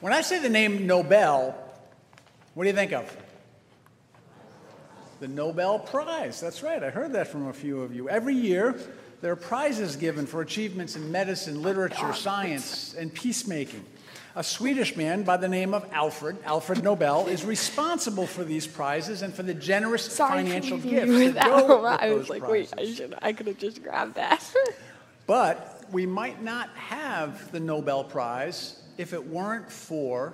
When I say the name Nobel, what do you think of? The Nobel Prize. That's right. I heard that from a few of you. Every year, there are prizes given for achievements in medicine, literature, science, and peacemaking. A Swedish man by the name of Alfred Nobel, is responsible for these prizes and for the generous financial gifts that go with I was like, prizes. Wait, I could have just grabbed that. But we might not have the Nobel Prize if it weren't for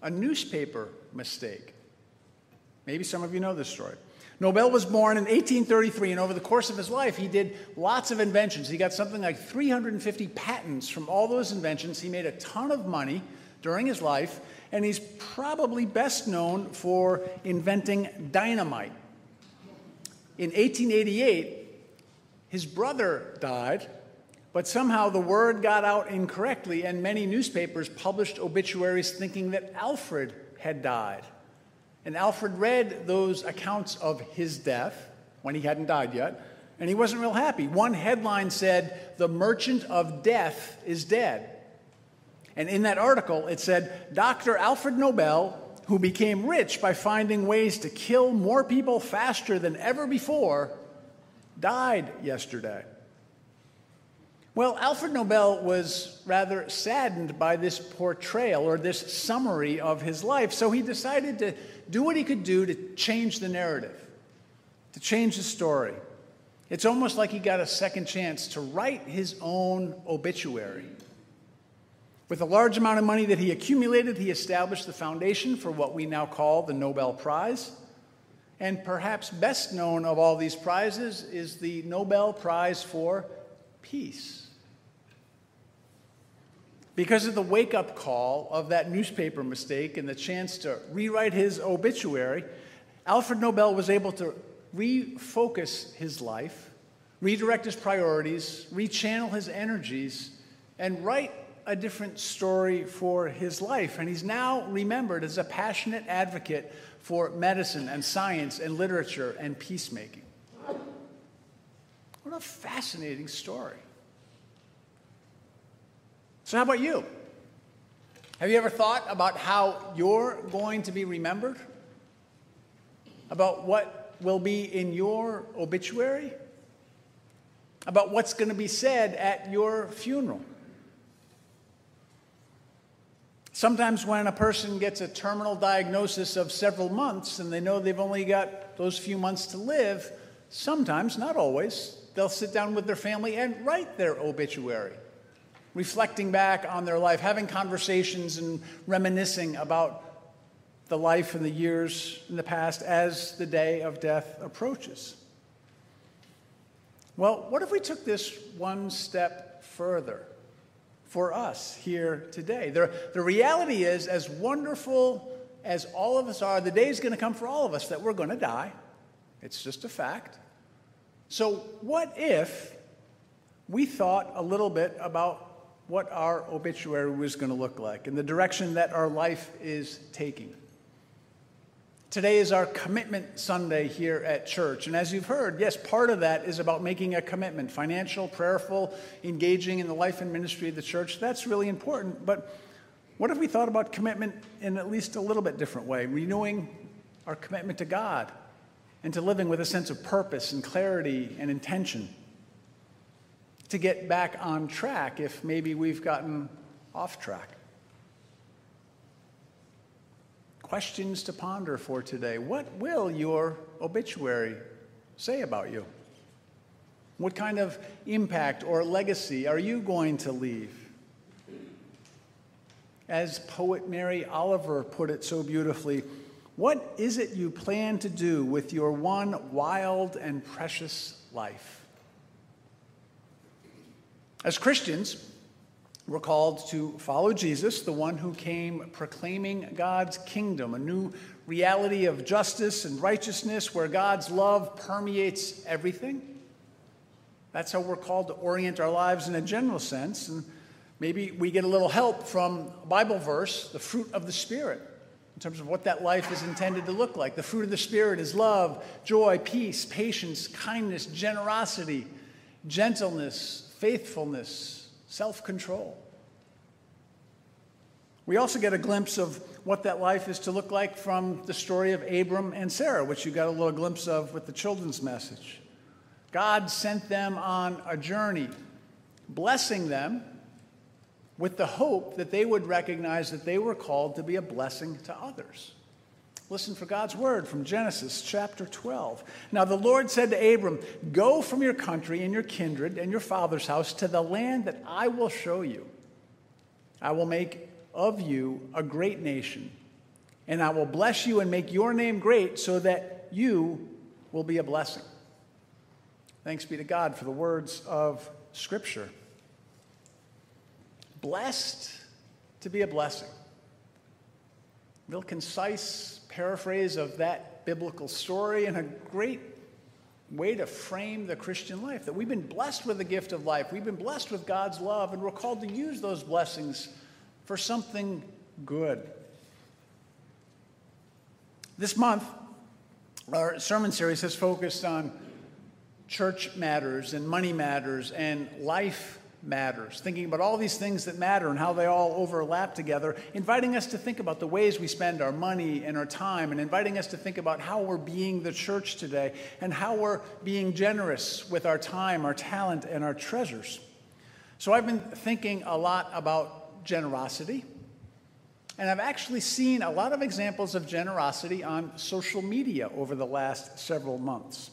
a newspaper mistake. Maybe some of you know this story. Nobel was born in 1833, and over the course of his life, he did lots of inventions. He got something like 350 patents from all those inventions. He made a ton of money during his life, and he's probably best known for inventing dynamite. In 1888, his brother died, but somehow the word got out incorrectly, and many newspapers published obituaries thinking that Alfred had died. And Alfred read those accounts of his death, when he hadn't died yet, and he wasn't real happy. One headline said, "The merchant of death is dead." And in that article, it said, "Dr. Alfred Nobel, who became rich by finding ways to kill more people faster than ever before, died yesterday." Well, Alfred Nobel was rather saddened by this portrayal or this summary of his life, so he decided to do what he could do to change the narrative, to change the story. It's almost like he got a second chance to write his own obituary. With a large amount of money that he accumulated, he established the foundation for what we now call the Nobel Prize. And perhaps best known of all these prizes is the Nobel Prize for Peace. Because of the wake-up call of that newspaper mistake and the chance to rewrite his obituary, Alfred Nobel was able to refocus his life, redirect his priorities, rechannel his energies, and write a different story for his life. And he's now remembered as a passionate advocate for medicine and science and literature and peacemaking. What a fascinating story. So how about you? Have you ever thought about how you're going to be remembered? About what will be in your obituary? About what's going to be said at your funeral? Sometimes when a person gets a terminal diagnosis of several months and they know they've only got those few months to live, sometimes, not always, they'll sit down with their family and write their obituary, reflecting back on their life, having conversations and reminiscing about the life and the years in the past as the day of death approaches. Well, what if we took this one step further for us here today? The reality is, as wonderful as all of us are, the day is going to come for all of us that we're going to die. It's just a fact. So what if we thought a little bit about what our obituary was going to look like and the direction that our life is taking? Today is our Commitment Sunday here at church. And as you've heard, yes, part of that is about making a commitment, financial, prayerful, engaging in the life and ministry of the church. That's really important. But what if we thought about commitment in at least a little bit different way, renewing our commitment to God and to living with a sense of purpose and clarity and intention? To get back on track if maybe we've gotten off track. Questions to ponder for today. What will your obituary say about you? What kind of impact or legacy are you going to leave? As poet Mary Oliver put it so beautifully, what is it you plan to do with your one wild and precious life? As Christians, we're called to follow Jesus, the one who came proclaiming God's kingdom, a new reality of justice and righteousness where God's love permeates everything. That's how we're called to orient our lives in a general sense. And maybe we get a little help from a Bible verse, the fruit of the Spirit, in terms of what that life is intended to look like. The fruit of the Spirit is love, joy, peace, patience, kindness, generosity, gentleness, faithfulness, self-control. We also get a glimpse of what that life is to look like from the story of Abram and Sarah, which you got a little glimpse of with the children's message. God sent them on a journey, blessing them with the hope that they would recognize that they were called to be a blessing to others. Listen for God's word from Genesis chapter 12. Now the Lord said to Abram, "Go from your country and your kindred and your father's house to the land that I will show you. I will make of you a great nation, and I will bless you and make your name great so that you will be a blessing." Thanks be to God for the words of Scripture. Blessed to be a blessing. Real concise paraphrase of that biblical story and a great way to frame the Christian life, that we've been blessed with the gift of life, we've been blessed with God's love, and we're called to use those blessings for something good. This month, our sermon series has focused on church matters and money matters and life matters, thinking about all these things that matter and how they all overlap together, inviting us to think about the ways we spend our money and our time, and inviting us to think about how we're being the church today and how we're being generous with our time, our talent, and our treasures. So I've been thinking a lot about generosity, and I've actually seen a lot of examples of generosity on social media over the last several months.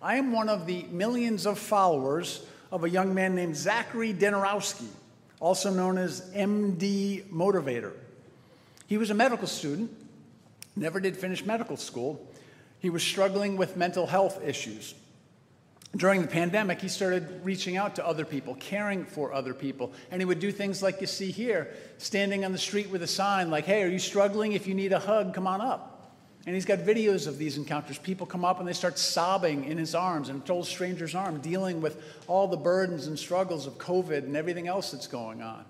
I am one of the millions of followers of a young man named Zachary Denarowski, also known as MD Motivator. He was a medical student, never did finish medical school. He was struggling with mental health issues. During the pandemic, he started reaching out to other people, caring for other people, and he would do things like you see here, standing on the street with a sign like, "Hey, are you struggling? If you need a hug, come on up." And he's got videos of these encounters. People come up and they start sobbing in his arms, and told stranger's arm, dealing with all the burdens and struggles of COVID and everything else that's going on.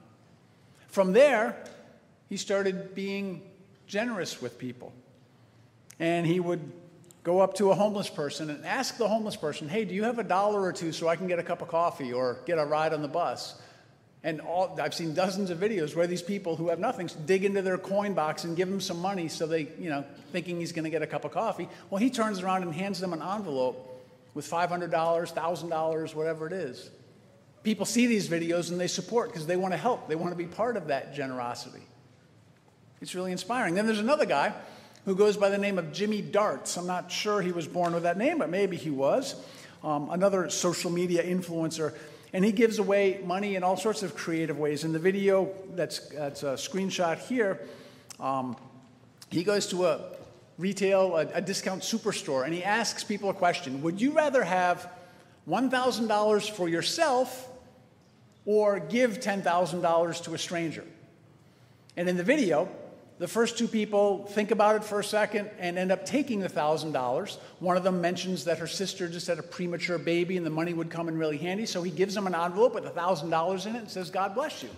From there, he started being generous with people. And he would go up to a homeless person and ask the homeless person, "Hey, do you have $1 or $2 so I can get a cup of coffee or get a ride on the bus?" And I've seen dozens of videos where these people who have nothing dig into their coin box and give him some money so they, thinking he's going to get a cup of coffee. Well, he turns around and hands them an envelope with $500, $1,000, whatever it is. People see these videos and they support because they want to help. They want to be part of that generosity. It's really inspiring. Then there's another guy who goes by the name of Jimmy Darts. I'm not sure he was born with that name, but maybe he was. Another social media influencer. And he gives away money in all sorts of creative ways. In the video that's a screenshot here, he goes to a discount superstore, and he asks people a question. Would you rather have $1,000 for yourself or give $10,000 to a stranger? And in the video, the first two people think about it for a second and end up taking the $1,000. One of them mentions that her sister just had a premature baby and the money would come in really handy, so he gives them an envelope with $1,000 in it and says, "God bless you."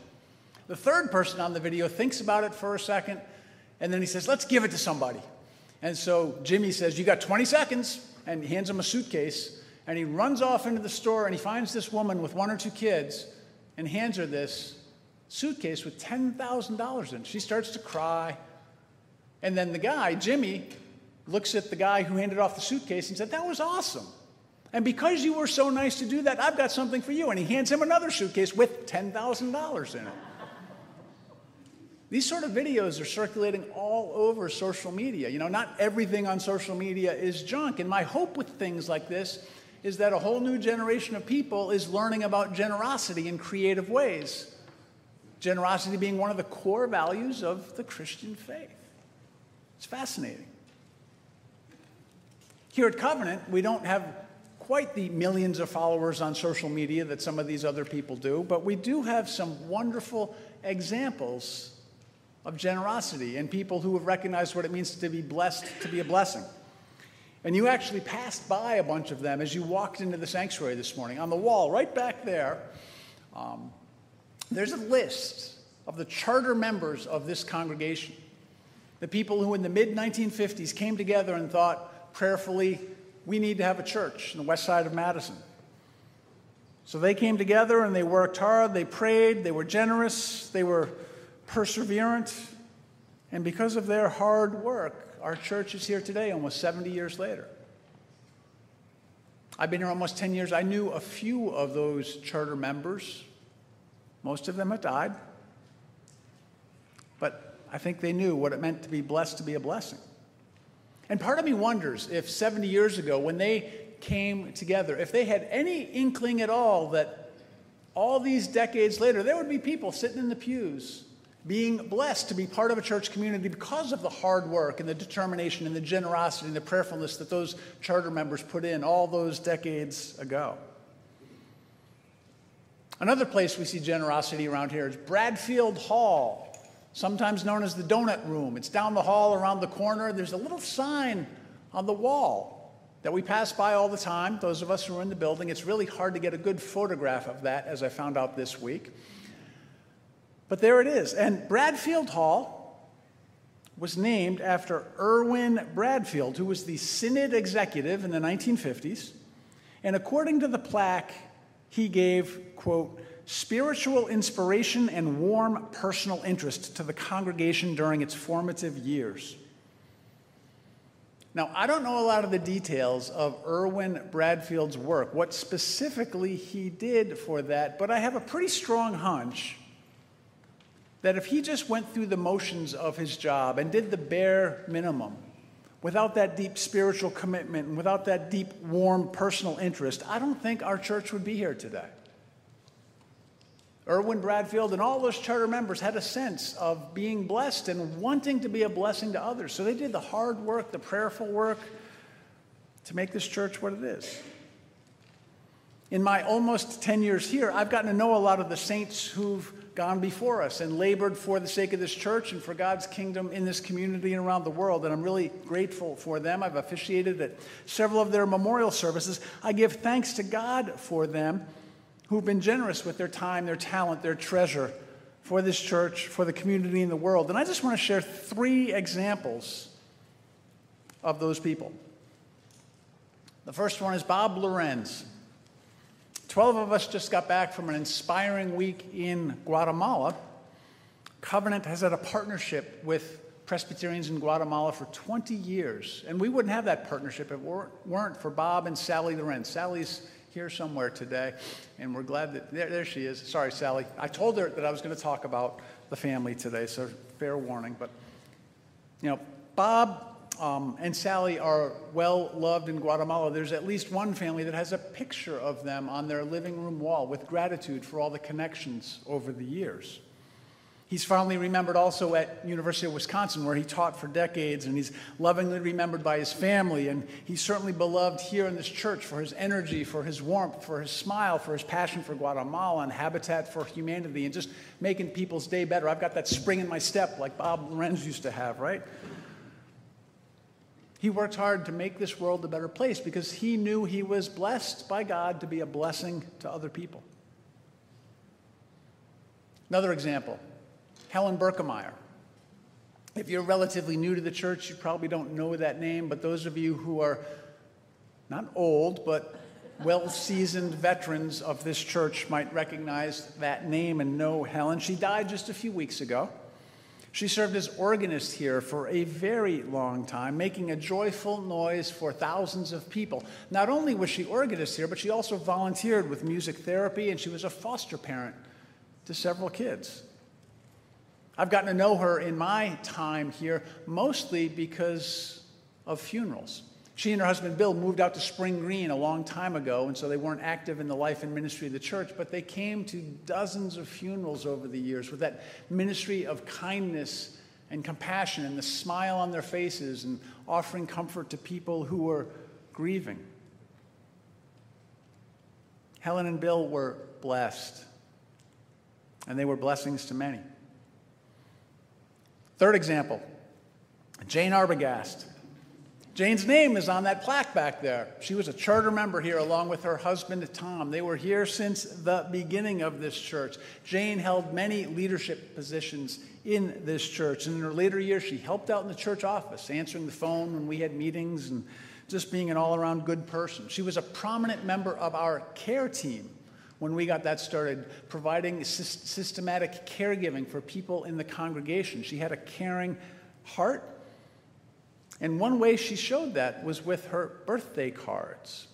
The third person on the video thinks about it for a second, and then he says, "Let's give it to somebody." And so Jimmy says, "You got 20 seconds, and hands him a suitcase, and he runs off into the store, and he finds this woman with 1 or 2 kids and hands her this suitcase with $10,000 in it. She starts to cry. And then the guy, Jimmy, looks at the guy who handed off the suitcase and said, "That was awesome. And because you were so nice to do that, I've got something for you." And he hands him another suitcase with $10,000 in it. These sort of videos are circulating all over social media. Not everything on social media is junk. And my hope with things like this is that a whole new generation of people is learning about generosity in creative ways. Generosity being one of the core values of the Christian faith. It's fascinating. Here at Covenant, we don't have quite the millions of followers on social media that some of these other people do, but we do have some wonderful examples of generosity and people who have recognized what it means to be blessed, to be a blessing. And you actually passed by a bunch of them as you walked into the sanctuary this morning. On the wall, right back there, there's a list of the charter members of this congregation, the people who in the mid-1950s came together and thought prayerfully, we need to have a church on the west side of Madison. So they came together and they worked hard, they prayed, they were generous, they were perseverant, and because of their hard work, our church is here today almost 70 years later. I've been here almost 10 years. I knew a few of those charter members. Most of them have died, but I think they knew what it meant to be blessed, to be a blessing. And part of me wonders if 70 years ago, when they came together, if they had any inkling at all that all these decades later, there would be people sitting in the pews being blessed to be part of a church community because of the hard work and the determination and the generosity and the prayerfulness that those charter members put in all those decades ago. Another place we see generosity around here is Bradfield Hall, sometimes known as the donut room. It's down the hall, around the corner. There's a little sign on the wall that we pass by all the time, those of us who are in the building. It's really hard to get a good photograph of that, as I found out this week. But there it is. And Bradfield Hall was named after Irwin Bradfield, who was the synod executive in the 1950s. And according to the plaque, he gave, quote, spiritual inspiration and warm personal interest to the congregation during its formative years. Now, I don't know a lot of the details of Irwin Bradfield's work, what specifically he did for that, but I have a pretty strong hunch that if he just went through the motions of his job and did the bare minimum, without that deep spiritual commitment and without that deep, warm personal interest, I don't think our church would be here today. Irwin Bradfield and all those charter members had a sense of being blessed and wanting to be a blessing to others. So they did the hard work, the prayerful work to make this church what it is. In my almost 10 years here, I've gotten to know a lot of the saints who've gone before us and labored for the sake of this church and for God's kingdom in this community and around the world, and I'm really grateful for them. I've officiated at several of their memorial services. I give thanks to God for them, who've been generous with their time, their talent, their treasure for this church, for the community and the world. And I just want to share three examples of those people. The first one is Bob Lorenz. 12 of us just got back from an inspiring week in Guatemala. Covenant has had a partnership with Presbyterians in Guatemala for 20 years, and we wouldn't have that partnership if it weren't for Bob and Sally Lorenz. Sally's here somewhere today, and we're glad that, there she is. Sorry, Sally. I told her that I was going to talk about the family today, so fair warning. But, you know, Bob and Sally are well loved in Guatemala. There's at least one family that has a picture of them on their living room wall with gratitude for all the connections over the years. He's fondly remembered also at University of Wisconsin, where he taught for decades, and he's lovingly remembered by his family, and he's certainly beloved here in this church for his energy, for his warmth, for his smile, for his passion for Guatemala and Habitat for Humanity, and just making people's day better. I've got that spring in my step like Bob Lorenz used to have, right? He worked hard to make this world a better place because he knew he was blessed by God to be a blessing to other people. Another example. Helen Berkemeyer. If you're relatively new to the church, you probably don't know that name, but those of you who are not old, but well-seasoned veterans of this church might recognize that name and know Helen. She died just a few weeks ago. She served as organist here for a very long time, making a joyful noise for thousands of people. Not only was she organist here, but she also volunteered with music therapy, and she was a foster parent to several kids. I've gotten to know her in my time here mostly because of funerals. She and her husband Bill moved out to Spring Green a long time ago, and so they weren't active in the life and ministry of the church, but they came to dozens of funerals over the years with that ministry of kindness and compassion and the smile on their faces and offering comfort to people who were grieving. Helen and Bill were blessed, and they were blessings to many. Third example, Jane Arbogast. Jane's name is on that plaque back there. She was a charter member here along with her husband, Tom. They were here since the beginning of this church. Jane held many leadership positions in this church. And in her later years, she helped out in the church office, answering the phone when we had meetings and just being an all-around good person. She was a prominent member of our care team when we got that started, providing systematic caregiving for people in the congregation. She had a caring heart. And one way she showed that was with her birthday cards.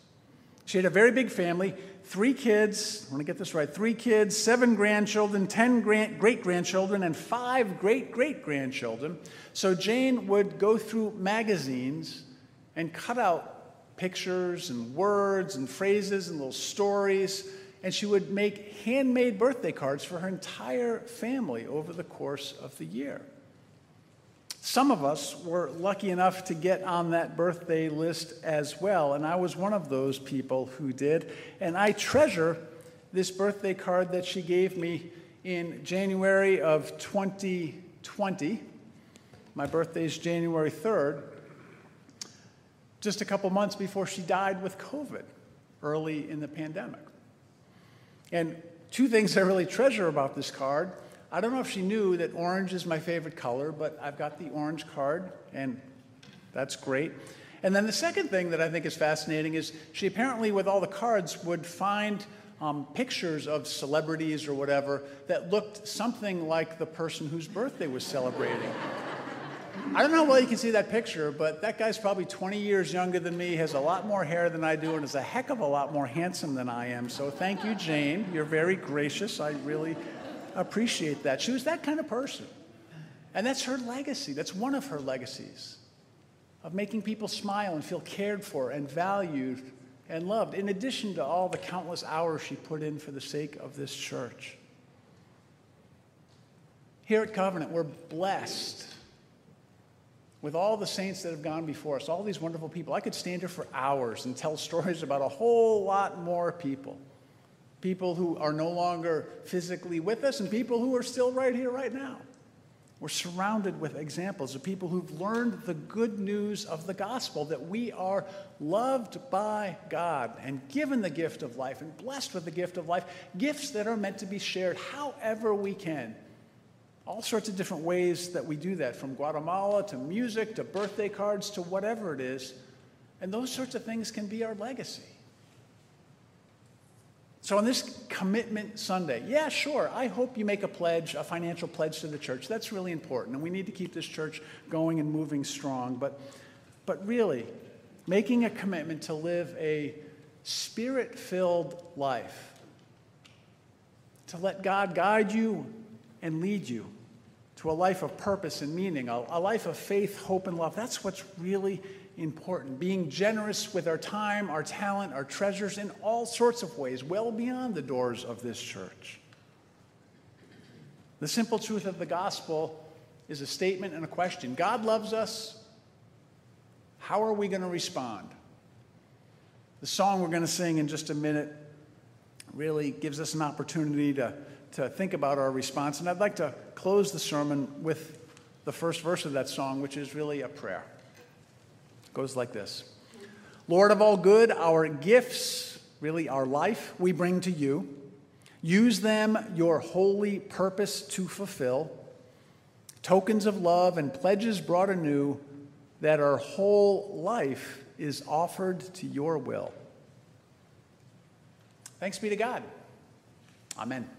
She had a very big family, 3 kids, I want to get this right, 3 kids, 7 grandchildren, 10 great-grandchildren, and 5 great-great-grandchildren. So Jane would go through magazines and cut out pictures and words and phrases and little stories, and she would make handmade birthday cards for her entire family over the course of the year. Some of us were lucky enough to get on that birthday list as well, and I was one of those people who did. And I treasure this birthday card that she gave me in January of 2020. My birthday is January 3rd, just a couple months before she died with COVID early in the pandemic. And 2 things I really treasure about this card. I don't know if she knew that orange is my favorite color, but I've got the orange card, and that's great. And then the second thing that I think is fascinating is she apparently, with all the cards, would find pictures of celebrities or whatever that looked something like the person whose birthday was celebrating. I don't know how well you can see that picture, but that guy's probably 20 years younger than me, has a lot more hair than I do, and is a heck of a lot more handsome than I am. So thank you, Jane. You're very gracious. I really appreciate that. She was that kind of person. And that's her legacy. That's one of her legacies of making people smile and feel cared for and valued and loved, in addition to all the countless hours she put in for the sake of this church. Here at Covenant, we're blessed with all the saints that have gone before us, all these wonderful people. I could stand here for hours and tell stories about a whole lot more people. People who are no longer physically with us and people who are still right here, right now. We're surrounded with examples of people who've learned the good news of the gospel, that we are loved by God and given the gift of life and blessed with the gift of life, gifts that are meant to be shared however we can. All sorts of different ways that we do that, from Guatemala to music to birthday cards to whatever it is. And those sorts of things can be our legacy. So on this Commitment Sunday, yeah, sure, I hope you make a pledge, a financial pledge to the church. That's really important, and we need to keep this church going and moving strong. But really, making a commitment to live a spirit-filled life, to let God guide you and lead you to a life of purpose and meaning, a life of faith, hope, and love. That's what's really important. Being generous with our time, our talent, our treasures in all sorts of ways, well beyond the doors of this church. The simple truth of the gospel is a statement and a question. God loves us. How are we going to respond? The song we're going to sing in just a minute really gives us an opportunity to think about our response. And I'd like to close the sermon with the first verse of that song, which is really a prayer. Goes like this. Lord of all good, our gifts, really our life, we bring to you. Use them your holy purpose to fulfill. Tokens of love and pledges brought anew, that our whole life is offered to your will. Thanks be to God. Amen.